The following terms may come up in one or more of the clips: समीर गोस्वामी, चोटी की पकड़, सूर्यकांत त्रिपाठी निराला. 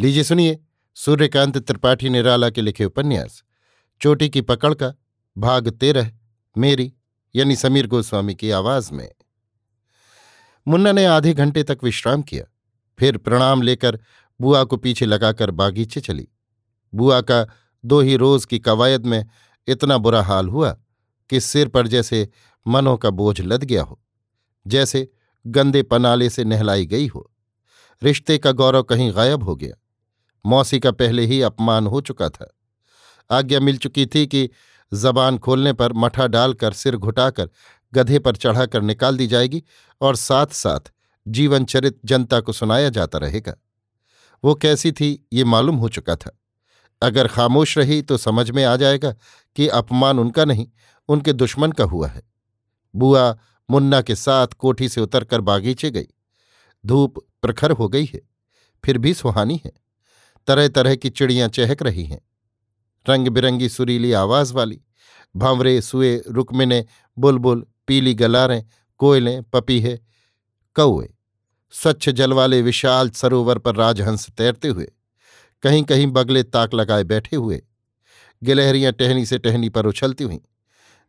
लीजिए सुनिए सूर्यकांत त्रिपाठी निराला के लिखे उपन्यास चोटी की पकड़ का भाग 13 मेरी यानी समीर गोस्वामी की आवाज में। मुन्ना ने आधे घंटे तक विश्राम किया, फिर प्रणाम लेकर बुआ को पीछे लगाकर बागीचे चली। बुआ का 2 ही रोज की कवायद में इतना बुरा हाल हुआ कि सिर पर जैसे मनों का बोझ लद गया हो, जैसे गंदे पनाले से नहलाई गई हो। रिश्ते का गौरव कहीं गायब हो गया। मौसी का पहले ही अपमान हो चुका था। आज्ञा मिल चुकी थी कि जबान खोलने पर मठा डालकर सिर घुटाकर गधे पर चढ़ाकर निकाल दी जाएगी और साथ साथ जीवनचरित जनता को सुनाया जाता रहेगा। वो कैसी थी ये मालूम हो चुका था। अगर खामोश रही तो समझ में आ जाएगा कि अपमान उनका नहीं, उनके दुश्मन का हुआ है। बुआ मुन्ना के साथ कोठी से उतरकर बागीचे गई। धूप प्रखर हो गई है, फिर भी सुहानी है। तरह तरह की चिड़ियां चहक रही हैं, रंग बिरंगी सुरीली आवाज वाली। भंवरे, सुए, रुकमिने, बुलबुल, पीली गलारें, कोयलें, पपीहे, कौए। स्वच्छ जल वाले विशाल सरोवर पर राजहंस तैरते हुए, कहीं कहीं बगले ताक लगाए बैठे हुए। गिलहरियां टहनी से टहनी पर उछलती हुईं।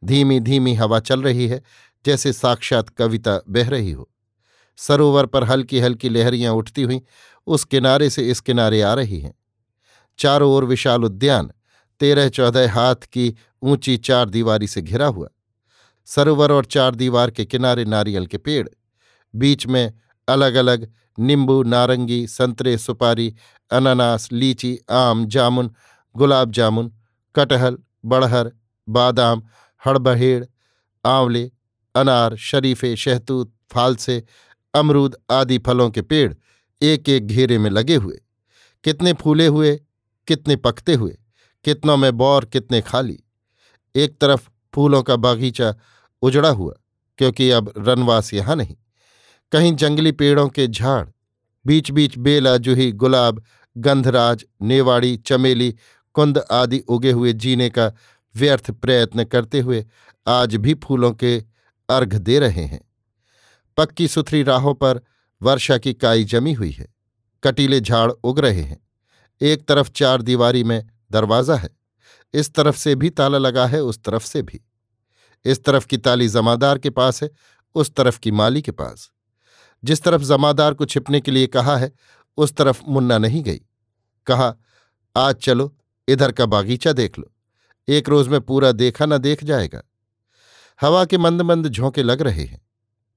धीमी धीमी हवा चल रही है, जैसे साक्षात कविता बह रही हो। सरोवर पर हल्की हल्की लहरियां उठती हुईं उस किनारे से इस किनारे आ रही हैं। चारों ओर विशाल उद्यान 13-14 हाथ की ऊंची 4 दीवारी से घिरा हुआ। सरोवर और 4 दीवार के किनारे नारियल के पेड़, बीच में अलग अलग नींबू, नारंगी, संतरे, सुपारी, अनानास, लीची, आम, जामुन, गुलाब जामुन, कटहल, बड़हर, बादाम, हड़बहेड़, आंवले, अनार, शरीफे, शहतूत, फालसे, अमरूद आदि फलों के पेड़ एक एक घेरे में लगे हुए। कितने फूले हुए, कितने पकते हुए, कितनों में बौर, कितने खाली। एक तरफ फूलों का बागीचा उजड़ा हुआ, क्योंकि अब रनवास यहाँ नहीं। कहीं जंगली पेड़ों के झाड़, बीच बीच बेला, जूही, गुलाब, गंधराज, नेवाड़ी, चमेली, कुंद आदि उगे हुए जीने का व्यर्थ प्रयत्न करते हुए आज भी फूलों के अर्घ दे रहे हैं। पक्की सुथरी राहों पर वर्षा की काई जमी हुई है। कटीले झाड़ उग रहे हैं। एक तरफ 4 दीवारी में दरवाज़ा है, इस तरफ से भी ताला लगा है, उस तरफ से भी। इस तरफ की ताली जमादार के पास है, उस तरफ की माली के पास। जिस तरफ जमादार को छिपने के लिए कहा है, उस तरफ मुन्ना नहीं गई। कहा, आज चलो इधर का बागीचा देख लो, एक रोज में पूरा देखा न देख जाएगा। हवा के मंद मंद झोंके लग रहे हैं।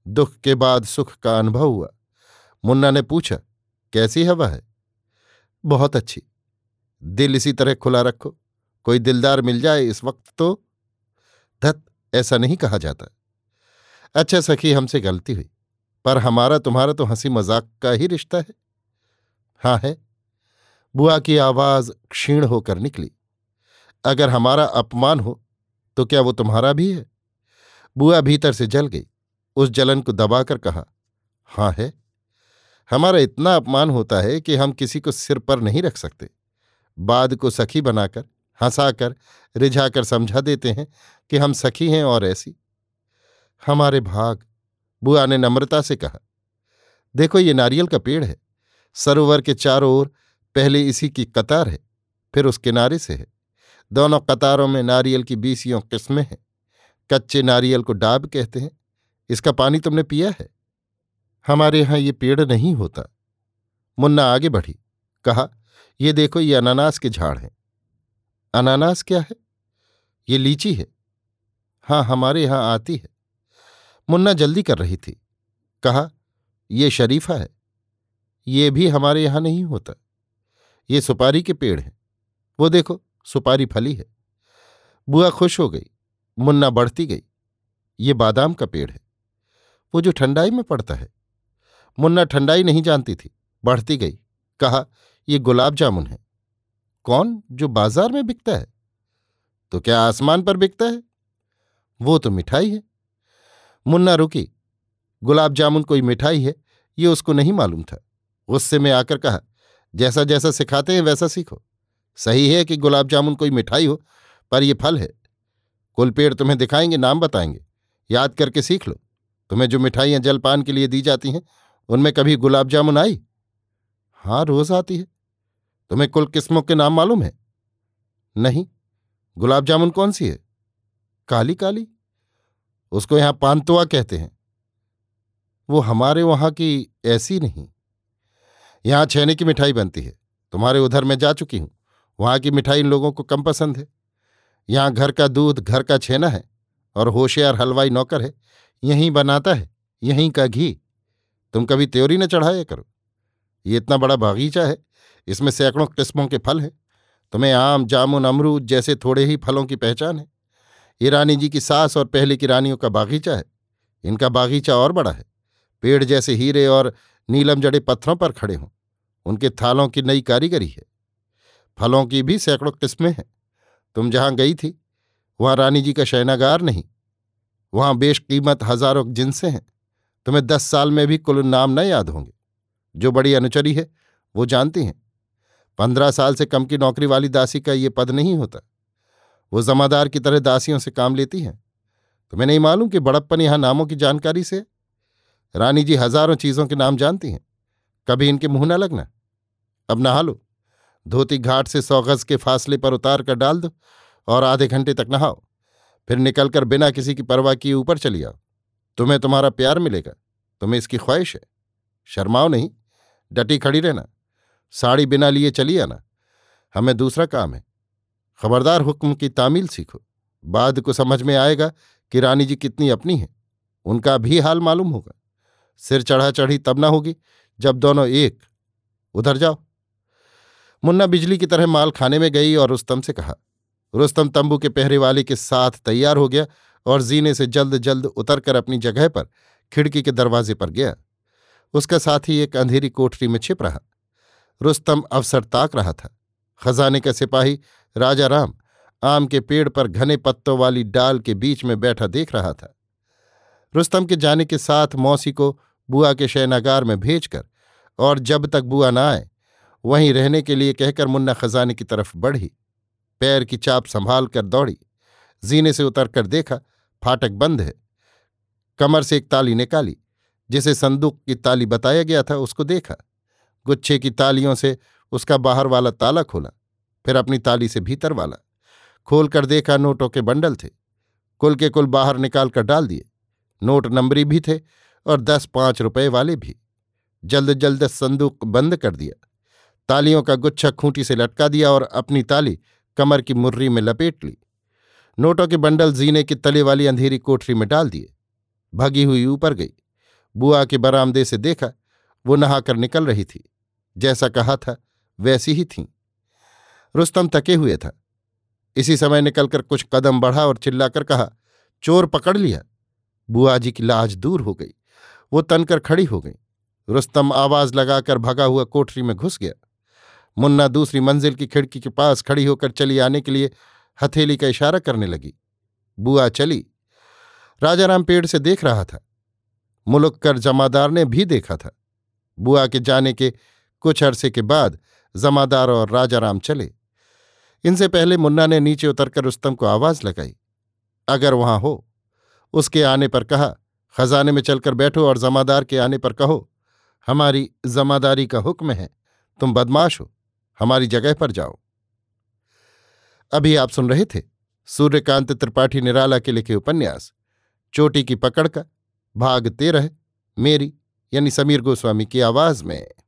दुख के बाद सुख का अनुभव हुआ। मुन्ना ने पूछा, कैसी हवा है? बहुत अच्छी। दिल इसी तरह खुला रखो, कोई दिलदार मिल जाए इस वक्त तो। धत, ऐसा नहीं कहा जाता। अच्छा सखी, हमसे गलती हुई, पर हमारा तुम्हारा तो हंसी मजाक का ही रिश्ता है। हाँ है, बुआ की आवाज क्षीण होकर निकली। अगर हमारा अपमान हो तो क्या वो तुम्हारा भी है? बुआ भीतर से जल गई। उस जलन को दबाकर कहा, हाँ है, हमारा इतना अपमान होता है कि हम किसी को सिर पर नहीं रख सकते। बाद को सखी बनाकर, हंसाकर, रिझाकर समझा देते हैं कि हम सखी हैं और ऐसी। हमारे भाग, बुआ ने नम्रता से कहा। देखो ये नारियल का पेड़ है। सरोवर के चारों ओर पहले इसी की कतार है, फिर उस किनारे से है। दोनों कतारों में नारियल की 20 किस्में हैं। कच्चे नारियल को डाब कहते हैं। इसका पानी तुमने पिया है? हमारे यहाँ ये पेड़ नहीं होता। मुन्ना आगे बढ़ी। कहा, ये देखो ये अनानास के झाड़ हैं। अनानास क्या है? ये लीची है। हाँ, हमारे यहाँ आती है। मुन्ना जल्दी कर रही थी। कहा, ये शरीफा है। ये भी हमारे यहाँ नहीं होता। ये सुपारी के पेड़ हैं। वो देखो सुपारी फली है। बुआ खुश हो गई। मुन्ना बढ़ती गई। ये बादाम का पेड़ है, वो जो ठंडाई में पड़ता है। मुन्ना ठंडाई नहीं जानती थी, बढ़ती गई। कहा, ये गुलाब जामुन है। कौन, जो बाजार में बिकता है? तो क्या आसमान पर बिकता है? वो तो मिठाई है। मुन्ना रुकी। गुलाब जामुन कोई मिठाई है ये उसको नहीं मालूम था। गुस्से में आकर कहा, जैसा जैसा सिखाते हैं वैसा सीखो। सही है कि गुलाब जामुन कोई मिठाई हो, पर यह फल है। कुल पेड़ तुम्हें दिखाएंगे, नाम बताएंगे, याद करके सीख लो। तुम्हें जो मिठाइयाँ जलपान के लिए दी जाती हैं उनमें कभी गुलाब जामुन आई? हाँ, रोज आती है। तुम्हें कुल किस्मों के नाम मालूम है? नहीं। गुलाब जामुन कौन सी है? काली काली, उसको यहां पानतोआ कहते हैं। वो हमारे वहां की ऐसी नहीं, यहां छेने की मिठाई बनती है। तुम्हारे उधर मैं जा चुकी हूं, वहां की मिठाई इन लोगों को कम पसंद है। यहां घर का दूध, घर का छेना है, और होशियार हलवाई नौकर है, यहीं बनाता है, यहीं का घी। तुम कभी त्योरी न चढ़ाया करो। ये इतना बड़ा बागीचा है, इसमें सैकड़ों किस्मों के फल हैं। तुम्हें आम, जामुन, अमरूद जैसे थोड़े ही फलों की पहचान है। ये रानी जी की सास और पहले की रानियों का बागीचा है। इनका बागीचा और बड़ा है, पेड़ जैसे हीरे और नीलम जड़े पत्थरों पर खड़े हों। उनके थालों की नई कारीगरी है। फलों की भी सैकड़ों किस्में हैं। तुम जहां गई थी वहां रानी जी का शयनागार नहीं, वहां बेशकीमत हजारों जिनसें हैं। तुम्हें 10 साल में भी कुल नाम न याद होंगे। जो बड़ी अनुचरी है वो जानती हैं, 15 साल से कम की नौकरी वाली दासी का ये पद नहीं होता। वो जमादार की तरह दासियों से काम लेती हैं। तुम्हें नहीं मालूम कि बड़प्पन यहाँ नामों की जानकारी से। रानी जी हजारों चीज़ों के नाम जानती हैं, कभी इनके मुँह न लगना। अब नहा लो, धोती घाट से 100 गज के फासले पर उतार कर डाल दो और आधे घंटे तक नहाओ, फिर निकलकर बिना किसी की परवाह किए ऊपर चली आओ। तुम्हें तुम्हारा प्यार मिलेगा, तुम्हें इसकी ख्वाहिश है। शर्माओ नहीं, डटी खड़ी रहना, साड़ी बिना लिए चली आना, हमें दूसरा काम है। खबरदार हुक्म की तामील सीखो, बाद को समझ में आएगा कि रानी जी कितनी अपनी है। उनका भी हाल मालूम होगा। सिर चढ़ा चढ़ी तब ना होगी जब दोनों एक। उधर जाओ। मुन्ना बिजली की तरह माल खाने में गई और रुस्तम से कहा। रुस्तम तंबू के पहरे वाले के साथ तैयार हो गया और जीने से जल्द जल्द उतरकर अपनी जगह पर खिड़की के दरवाजे पर गया। उसका साथी एक अंधेरी कोठरी में छिप रहा। रुस्तम अवसर ताक रहा था। खजाने का सिपाही राजाराम आम के पेड़ पर घने पत्तों वाली डाल के बीच में बैठा देख रहा था। रुस्तम के जाने के साथ मौसी को बुआ के शयनागार में भेजकर और जब तक बुआ ना आए वहीं रहने के लिए कहकर मुन्ना खजाने की तरफ बढ़ी। पैर की चाप संभाल कर दौड़ी, जीने से उतर कर देखा फाटक बंद है। कमर से एक ताली निकाली, जिसे संदूक की ताली बताया गया था, उसको देखा। गुच्छे की तालियों से उसका बाहर वाला ताला खोला, फिर अपनी ताली से भीतर वाला खोलकर देखा। नोटों के बंडल थे, कुल के कुल बाहर निकाल कर डाल दिए। नोट नंबरी भी थे और 10 5 रुपए वाले भी। जल्द जल्द संदूक बंद कर दिया, तालियों का गुच्छा खूंटी से लटका दिया और अपनी ताली कमर की मुर्री में लपेट ली। नोटों के बंडल जीने के तले वाली अंधेरी कोठरी में डाल दिए। भागी हुई ऊपर गई, बुआ के बरामदे से देखा वो नहाकर निकल रही थी। जैसा कहा था वैसी ही थीं। रुस्तम तके हुए था। इसी समय निकलकर कुछ कदम बढ़ा और चिल्लाकर कहा, चोर पकड़ लिया। बुआ जी की लाज दूर हो गई, वो तनकर खड़ी हो गई। रुस्तम आवाज लगाकर भगा हुआ कोठरी में घुस गया। मुन्ना दूसरी मंजिल की खिड़की के पास खड़ी होकर चली आने के लिए हथेली का इशारा करने लगी। बुआ चली। राजाराम पेड़ से देख रहा था। मुलक्कर जमादार ने भी देखा था। बुआ के जाने के कुछ अरसे के बाद जमादार और राजाराम चले। इनसे पहले मुन्ना ने नीचे उतरकर रुस्तम को आवाज लगाई, अगर वहां हो। उसके आने पर कहा, खजाने में चलकर बैठो और जमादार के आने पर कहो, हमारी जमादारी का हुक्म है, तुम बदमाश हो, हमारी जगह पर जाओ। अभी आप सुन रहे थे सूर्यकांत त्रिपाठी निराला के लिखे उपन्यास चोटी की पकड़ का भाग 13, मेरी यानी समीर गोस्वामी की आवाज में।